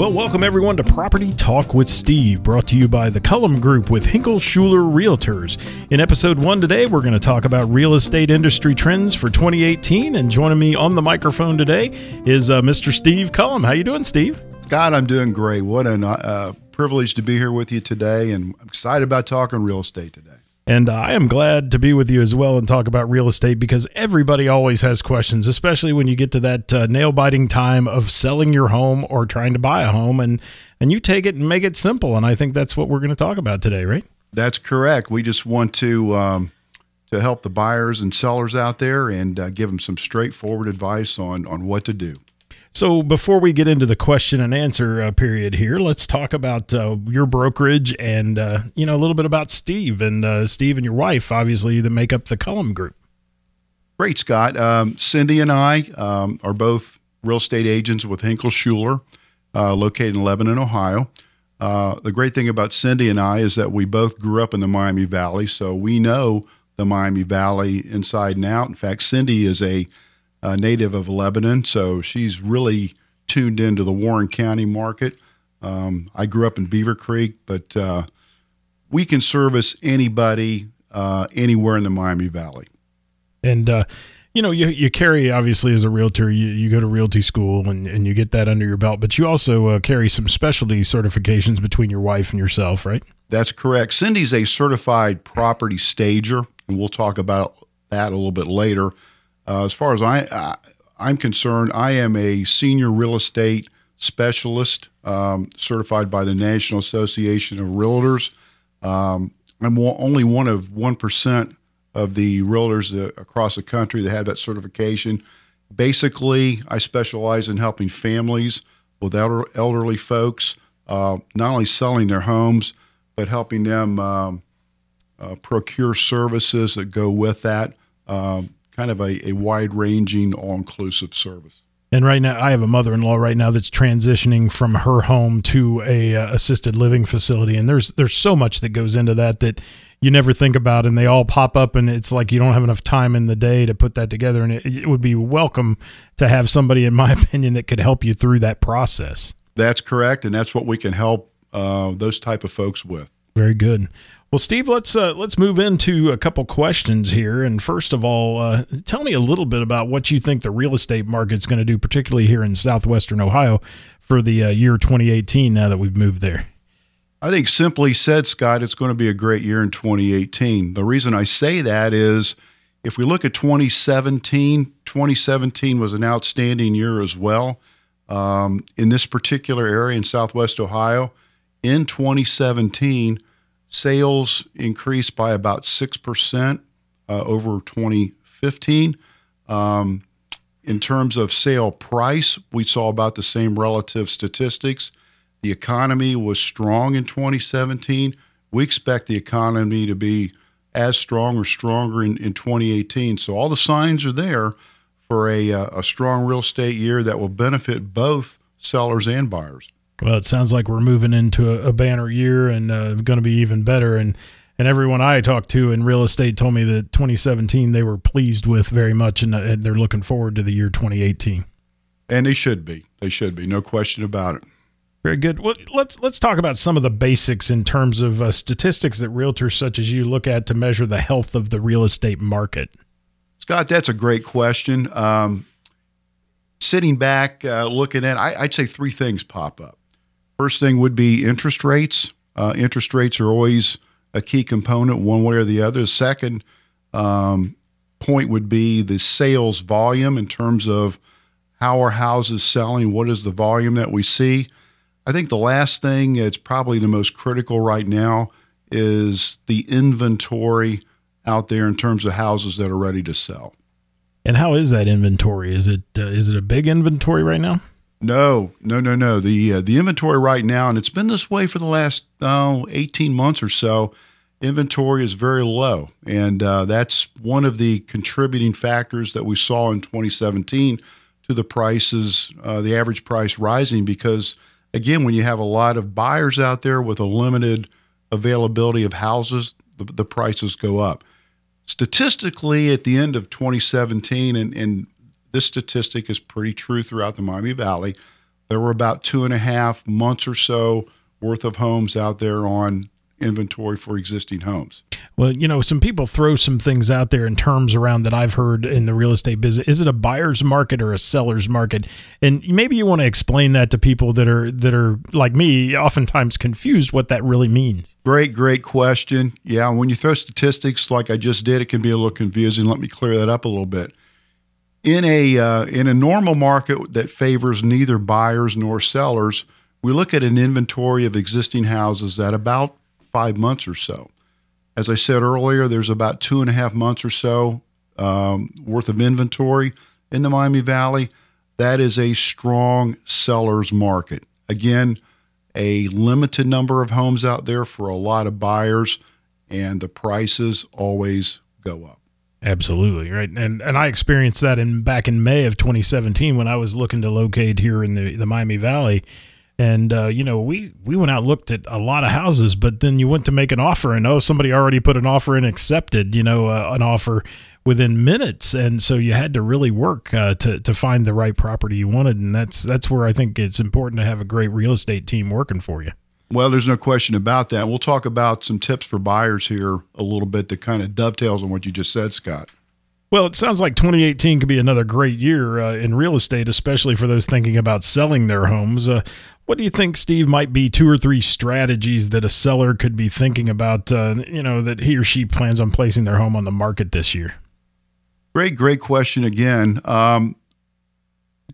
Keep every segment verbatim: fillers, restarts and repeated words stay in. Well, welcome everyone to Property Talk with Steve, brought to you by the Cullum Group with Hinkle Schueler Realtors. In episode one today, we're going to talk about real estate industry trends for twenty eighteen, and joining me on the microphone today is uh, Mister Steve Cullum. How you doing, Steve? Scott, I'm doing great. What a uh, privilege to be here with you today, and I'm excited about talking real estate today. And uh, I am glad to be with you as well and talk about real estate, because everybody always has questions, especially when you get to that uh, nail-biting time of selling your home or trying to buy a home, and, and you take it and make it simple. And I think that's what we're going to talk about today, right? That's correct. We just want to um, to help the buyers and sellers out there and uh, give them some straightforward advice on on what to do. So before we get into the question and answer uh, period here, let's talk about uh, your brokerage and, uh, you know, a little bit about Steve and uh, Steve and your wife, obviously, that make up the Cullum Group. Great, Scott. Um, Cindy and I um, are both real estate agents with Hinkle Schueler, uh, located in Lebanon, Ohio. Uh, the great thing about Cindy and I is that we both grew up in the Miami Valley, so we know the Miami Valley inside and out. In fact, Cindy is a Uh, native of Lebanon, so she's really tuned into the Warren County market. Um, I grew up in Beaver Creek, but uh, we can service anybody uh, anywhere in the Miami Valley. And, uh, you know, you you carry, obviously, as a realtor, you, you go to realty school and, and you get that under your belt, but you also uh, carry some specialty certifications between your wife and yourself, right? That's correct. Cindy's a certified property stager, and we'll talk about that a little bit later. Uh, as far as I, I, I'm concerned, I am a senior real estate specialist um, certified by the National Association of Realtors. Um, I'm only one of one percent of the realtors that, across the country that have that certification. Basically, I specialize in helping families with elder, elderly folks, uh, not only selling their homes, but helping them um, uh, procure services that go with that. Um, kind of a, a wide-ranging, all-inclusive service. And right now, I have a mother-in-law right now that's transitioning from her home to a uh, assisted living facility, and there's there's so much that goes into that that you never think about, and they all pop up, and it's like you don't have enough time in the day to put that together, and it, it would be welcome to have somebody, in my opinion, that could help you through that process. That's correct, and that's what we can help uh, those type of folks with. Very good. Well, Steve, let's uh, let's move into a couple questions here. And first of all, uh, tell me a little bit about what you think the real estate market's going to do, particularly here in southwestern Ohio for the uh, year twenty eighteen, now that we've moved there. I think simply said, Scott, it's going to be a great year in twenty eighteen. The reason I say that is if we look at twenty seventeen, twenty seventeen was an outstanding year as well. Um, in this particular area in southwest Ohio, in twenty seventeen, sales increased by about six percent uh, over twenty fifteen. Um, in terms of sale price, we saw about the same relative statistics. The economy was strong in twenty seventeen. We expect the economy to be as strong or stronger in, in twenty eighteen. So all the signs are there for a, uh, a strong real estate year that will benefit both sellers and buyers. Well, it sounds like we're moving into a, a banner year and uh, going to be even better. And, and everyone I talked to in real estate told me that twenty seventeen they were pleased with very much, and, and they're looking forward to the year twenty eighteen. And they should be. They should be. No question about it. Very good. Well, let's let's talk about some of the basics in terms of uh, statistics that realtors such as you look at to measure the health of the real estate market. Scott, that's a great question. Um, sitting back, uh, looking at, I, I'd say three things pop up. First thing would be interest rates. Uh, interest rates are always a key component one way or the other. The second um, point would be the sales volume in terms of how are houses selling, what is the volume that we see. I think the last thing that's probably the most critical right now is the inventory out there in terms of houses that are ready to sell. And how is that inventory? Is it uh, is it a big inventory right now? No, no, no, no. The uh, the inventory right now, and it's been this way for the last oh, eighteen months or so, inventory is very low. And uh, that's one of the contributing factors that we saw in twenty seventeen to the prices, uh, the average price rising, because, again, when you have a lot of buyers out there with a limited availability of houses, the, the prices go up. Statistically, at the end of twenty seventeen, and, and this statistic is pretty true throughout the Miami Valley. There were about two and a half months or so worth of homes out there on inventory for existing homes. Well, you know, some people throw some things out there in terms around that I've heard in the real estate business. Is it a buyer's market or a seller's market? And maybe you want to explain that to people that are that are like me, oftentimes confused what that really means. Great, great question. Yeah, when you throw statistics like I just did, it can be a little confusing. Let me clear that up a little bit. In a uh, in a normal market that favors neither buyers nor sellers, we look at an inventory of existing houses at about five months or so. As I said earlier, there's about two and a half months or so um, worth of inventory in the Miami Valley. That is a strong seller's market. Again, a limited number of homes out there for a lot of buyers, and the prices always go up. Absolutely, right. And and I experienced that in back in May of twenty seventeen when I was looking to locate here in the, the Miami Valley. And, uh, you know, we, we went out and looked at a lot of houses, but then you went to make an offer and, oh, somebody already put an offer in, accepted, you know, uh, an offer within minutes. And so you had to really work uh, to to find the right property you wanted. And that's that's where I think it's important to have a great real estate team working for you. Well, there's no question about that. We'll talk about some tips for buyers here a little bit that kind of dovetails on what you just said, Scott. Well, it sounds like twenty eighteen could be another great year uh, in real estate, especially for those thinking about selling their homes. Uh, what do you think, Steve, might be two or three strategies that a seller could be thinking about, uh, you know, that he or she plans on placing their home on the market this year? Great, great question again. Um,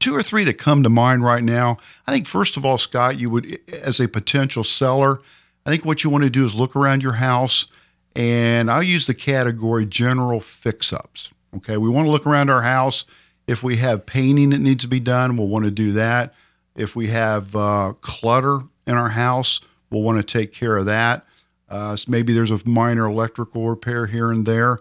two or three that come to mind right now. I think, first of all, Scott, you would, as a potential seller, I think what you want to do is look around your house, and I'll use the category general fix-ups. Okay, we want to look around our house. If we have painting that needs to be done, we'll want to do that. If we have uh, clutter in our house, we'll want to take care of that. Uh, so maybe there's a minor electrical repair here and there.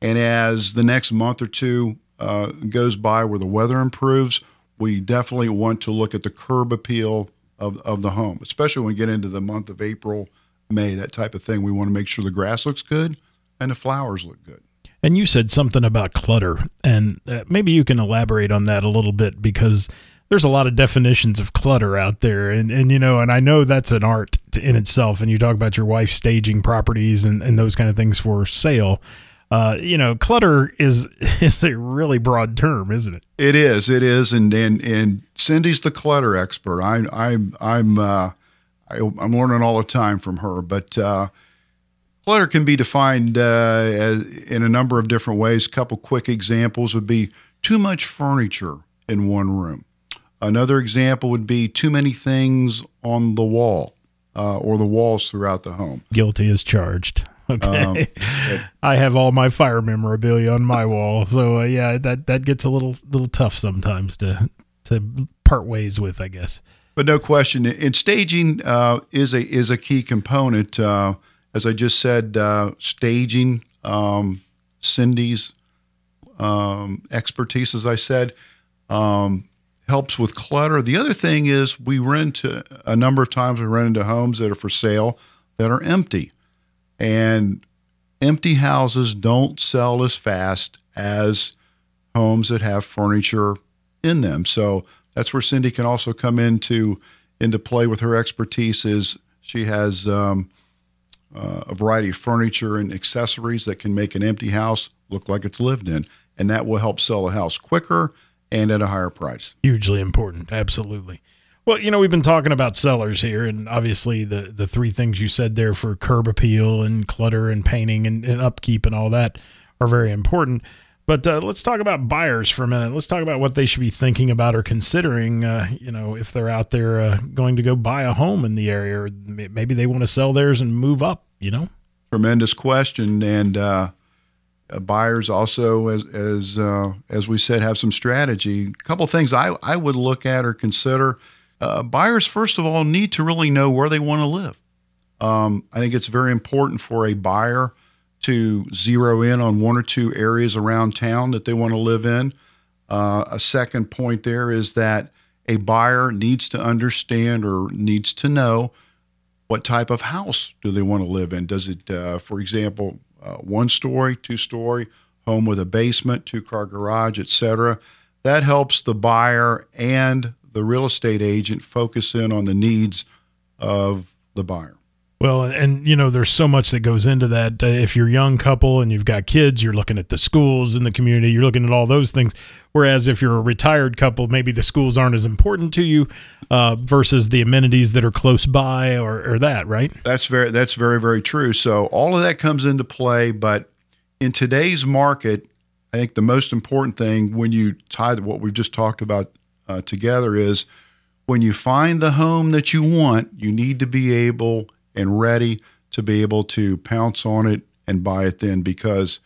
And as the next month or two uh, goes by where the weather improves, we definitely want to look at the curb appeal of, of the home, especially when we get into the month of April, May, that type of thing. We want to make sure the grass looks good and the flowers look good. And you said something about clutter, and uh, maybe you can elaborate on that a little bit, because there's a lot of definitions of clutter out there. And, and you know, and I know that's an art in itself. And you talk about your wife staging properties and, and those kind of things for sale. Uh, you know, clutter is is a really broad term, isn't it? It is. It is. And and, and Cindy's the clutter expert. I, I, I'm uh, I, I'm learning all the time from her, but uh clutter can be defined uh, as in a number of different ways. A couple quick examples would be too much furniture in one room. Another example would be too many things on the wall uh, or the walls throughout the home. Guilty as charged. Okay. Um, it, I have all my fire memorabilia on my wall. So, uh, yeah, that, that gets a little little tough sometimes to to part ways with, I guess. But no question. And staging uh, is a is a key component. Uh As I just said, uh, staging, um, Cindy's um, expertise, as I said, um, helps with clutter. The other thing is we run into, a number of times we run into homes that are for sale that are empty. And empty houses don't sell as fast as homes that have furniture in them. So that's where Cindy can also come into, into play with her expertise. Is she has... Um, Uh, a variety of furniture and accessories that can make an empty house look like it's lived in. And that will help sell a house quicker and at a higher price. Hugely important. Absolutely. Well, you know, we've been talking about sellers here, and obviously the, the three things you said there for curb appeal and clutter and painting and, and upkeep and all that are very important. But uh, let's talk about buyers for a minute. Let's talk about what they should be thinking about or considering, uh, you know, if they're out there uh, going to go buy a home in the area, or maybe they want to sell theirs and move up, you know? Tremendous question. And uh, buyers also, as as uh, as we said, have some strategy. A couple of things I, I would look at or consider. Uh, buyers, first of all, need to really know where they want to live. Um, I think it's very important for a buyer to zero in on one or two areas around town that they want to live in. Uh, a second point there is that a buyer needs to understand or needs to know what type of house do they want to live in. Does it, uh, for example, uh, one-story, two-story, home with a basement, two-car garage, et cetera. That helps the buyer and the real estate agent focus in on the needs of the buyer. Well, and you know, there's so much that goes into that. If you're a young couple and you've got kids, you're looking at the schools in the community, you're looking at all those things. Whereas if you're a retired couple, maybe the schools aren't as important to you uh, versus the amenities that are close by or, or that, right? That's very, that's very, very true. So all of that comes into play. But in today's market, I think the most important thing when you tie what we've just talked about uh, together is when you find the home that you want, you need to be able and ready to be able to pounce on it and buy it then, because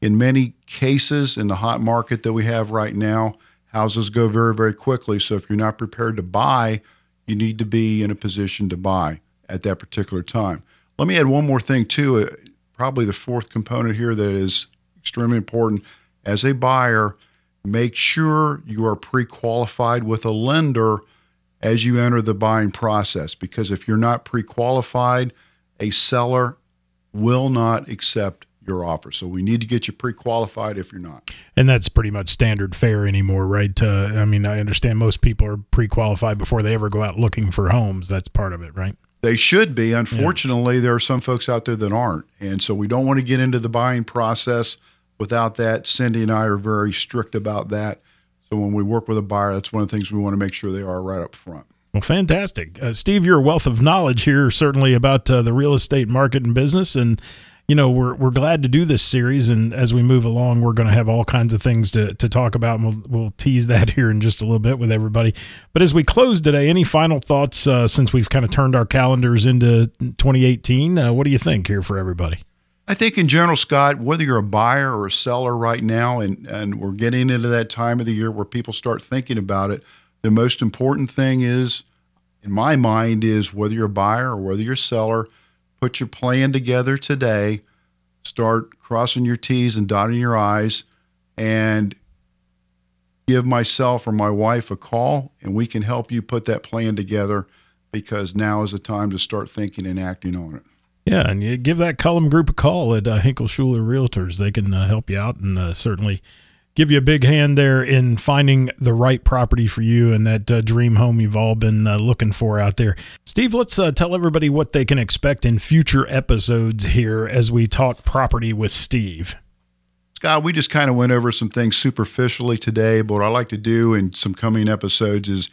in many cases in the hot market that we have right now, houses go very, very quickly. So if you're not prepared to buy, you need to be in a position to buy at that particular time. Let me add one more thing too, probably the fourth component here that is extremely important. As a buyer, make sure you are pre-qualified with a lender as you enter the buying process, because if you're not pre-qualified, a seller will not accept your offer. So we need to get you pre-qualified if you're not. And that's pretty much standard fare anymore, right? Uh, I mean, I understand most people are pre-qualified before they ever go out looking for homes. That's part of it, right? They should be. Unfortunately, yeah. There are some folks out there that aren't. And so we don't want to get into the buying process without that. Cindy and I are very strict about that. So when we work with a buyer, that's one of the things we want to make sure they are right up front. Well, fantastic. Uh, Steve, you're a wealth of knowledge here, certainly about uh, the real estate market and business. And, you know, we're we're glad to do this series. And as we move along, we're going to have all kinds of things to, to talk about. And we'll, we'll tease that here in just a little bit with everybody. But as we close today, any final thoughts uh, since we've kind of turned our calendars into twenty eighteen? Uh, what do you think here for everybody? I think in general, Scott, whether you're a buyer or a seller right now, and, and we're getting into that time of the year where people start thinking about it, the most important thing is, in my mind, is whether you're a buyer or whether you're a seller, put your plan together today, start crossing your T's and dotting your I's, and give myself or my wife a call, and we can help you put that plan together, because now is the time to start thinking and acting on it. Yeah, and you give that Cullum Group a call at uh, Hinkle Schueler Realtors. They can uh, help you out and uh, certainly give you a big hand there in finding the right property for you and that uh, dream home you've all been uh, looking for out there. Steve, let's uh, tell everybody what they can expect in future episodes here as we talk property with Steve. Scott, we just kind of went over some things superficially today, but what I like to do in some coming episodes is,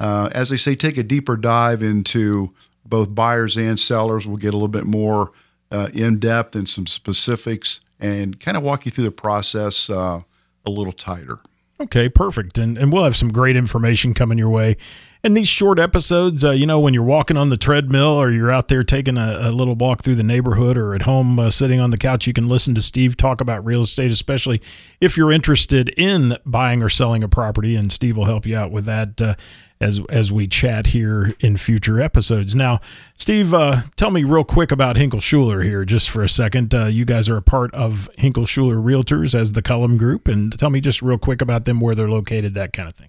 uh, as they say, take a deeper dive into both buyers and sellers. Will get a little bit more uh, in-depth and some specifics and kind of walk you through the process uh, a little tighter. Okay, perfect. And and we'll have some great information coming your way. And these short episodes, uh, you know, when you're walking on the treadmill or you're out there taking a, a little walk through the neighborhood or at home uh, sitting on the couch, you can listen to Steve talk about real estate, especially if you're interested in buying or selling a property. And Steve will help you out with that uh, as as we chat here in future episodes. Now, Steve, uh, tell me real quick about Hinkle Schueler here just for a second. Uh, you guys are a part of Hinkle Schueler Realtors as the Cullum Group, and tell me just real quick about them, where they're located, that kind of thing.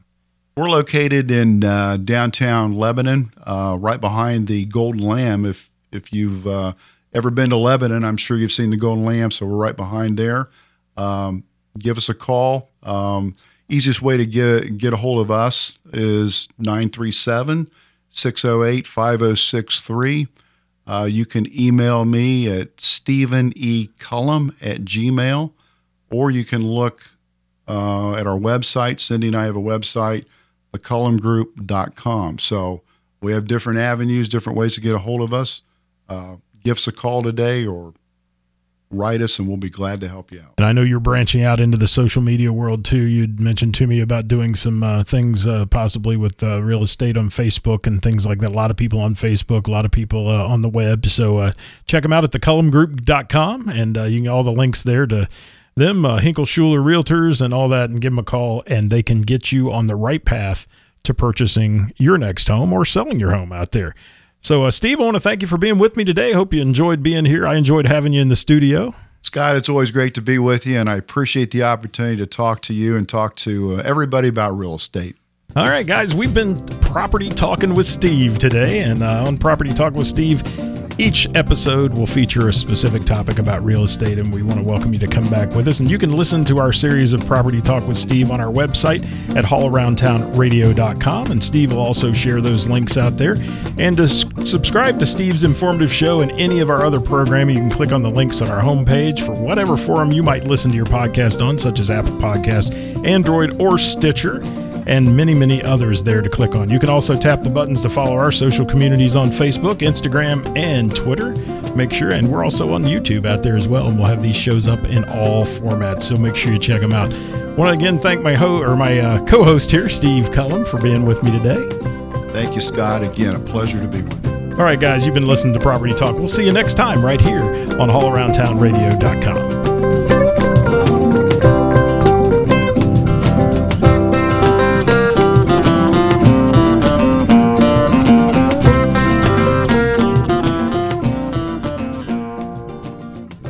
We're located in uh, downtown Lebanon, uh, right behind the Golden Lamb. If if you've uh, ever been to Lebanon, I'm sure you've seen the Golden Lamb, so we're right behind there. Um, give us a call. Um Easiest way to get get a hold of us is nine three seven, six oh eight, five oh six three. Uh, you can email me at Stephen E Cullum at Gmail, or you can look uh, at our website. Cindy and I have a website, the cullum group dot com. So we have different avenues, different ways to get a hold of us. Uh, give us a call today or write us, and we'll be glad to help you out. And I know you're branching out into the social media world too. You'd mentioned to me about doing some uh, things uh, possibly with uh, real estate on Facebook and things like that. A lot of people on Facebook, a lot of people uh, on the web. So uh, check them out at the cullum group dot com, and uh, you can get all the links there to them, uh, Hinkle Schueler Realtors and all that, and give them a call, and they can get you on the right path to purchasing your next home or selling your home out there. So, uh, Steve, I want to thank you for being with me today. Hope you enjoyed being here. I enjoyed having you in the studio. Scott, it's always great to be with you, and I appreciate the opportunity to talk to you and talk to uh, everybody about real estate. All right, guys, we've been property talking with Steve today, and uh, on Property Talk with Steve, Each episode will feature a specific topic about real estate, and we want to welcome you to come back with us. And you can listen to our series of Property Talk with Steve on our website at hall around town radio dot com, and Steve will also share those links out there. And to s- subscribe to Steve's informative show and any of our other programming, you can click on the links on our homepage for whatever forum you might listen to your podcast on, such as Apple Podcasts, Android, or Stitcher, and many, many others there to click on. You can also tap the buttons to follow our social communities on Facebook, Instagram, and Twitter. Make sure, and we're also on YouTube out there as well, and we'll have these shows up in all formats, so make sure you check them out. I want to again thank my ho- or my uh, co-host here, Steve Cullum, for being with me today. Thank you, Scott. Again, a pleasure to be with you. All right, guys, you've been listening to Property Talk. We'll see you next time right here on hall around town radio dot com.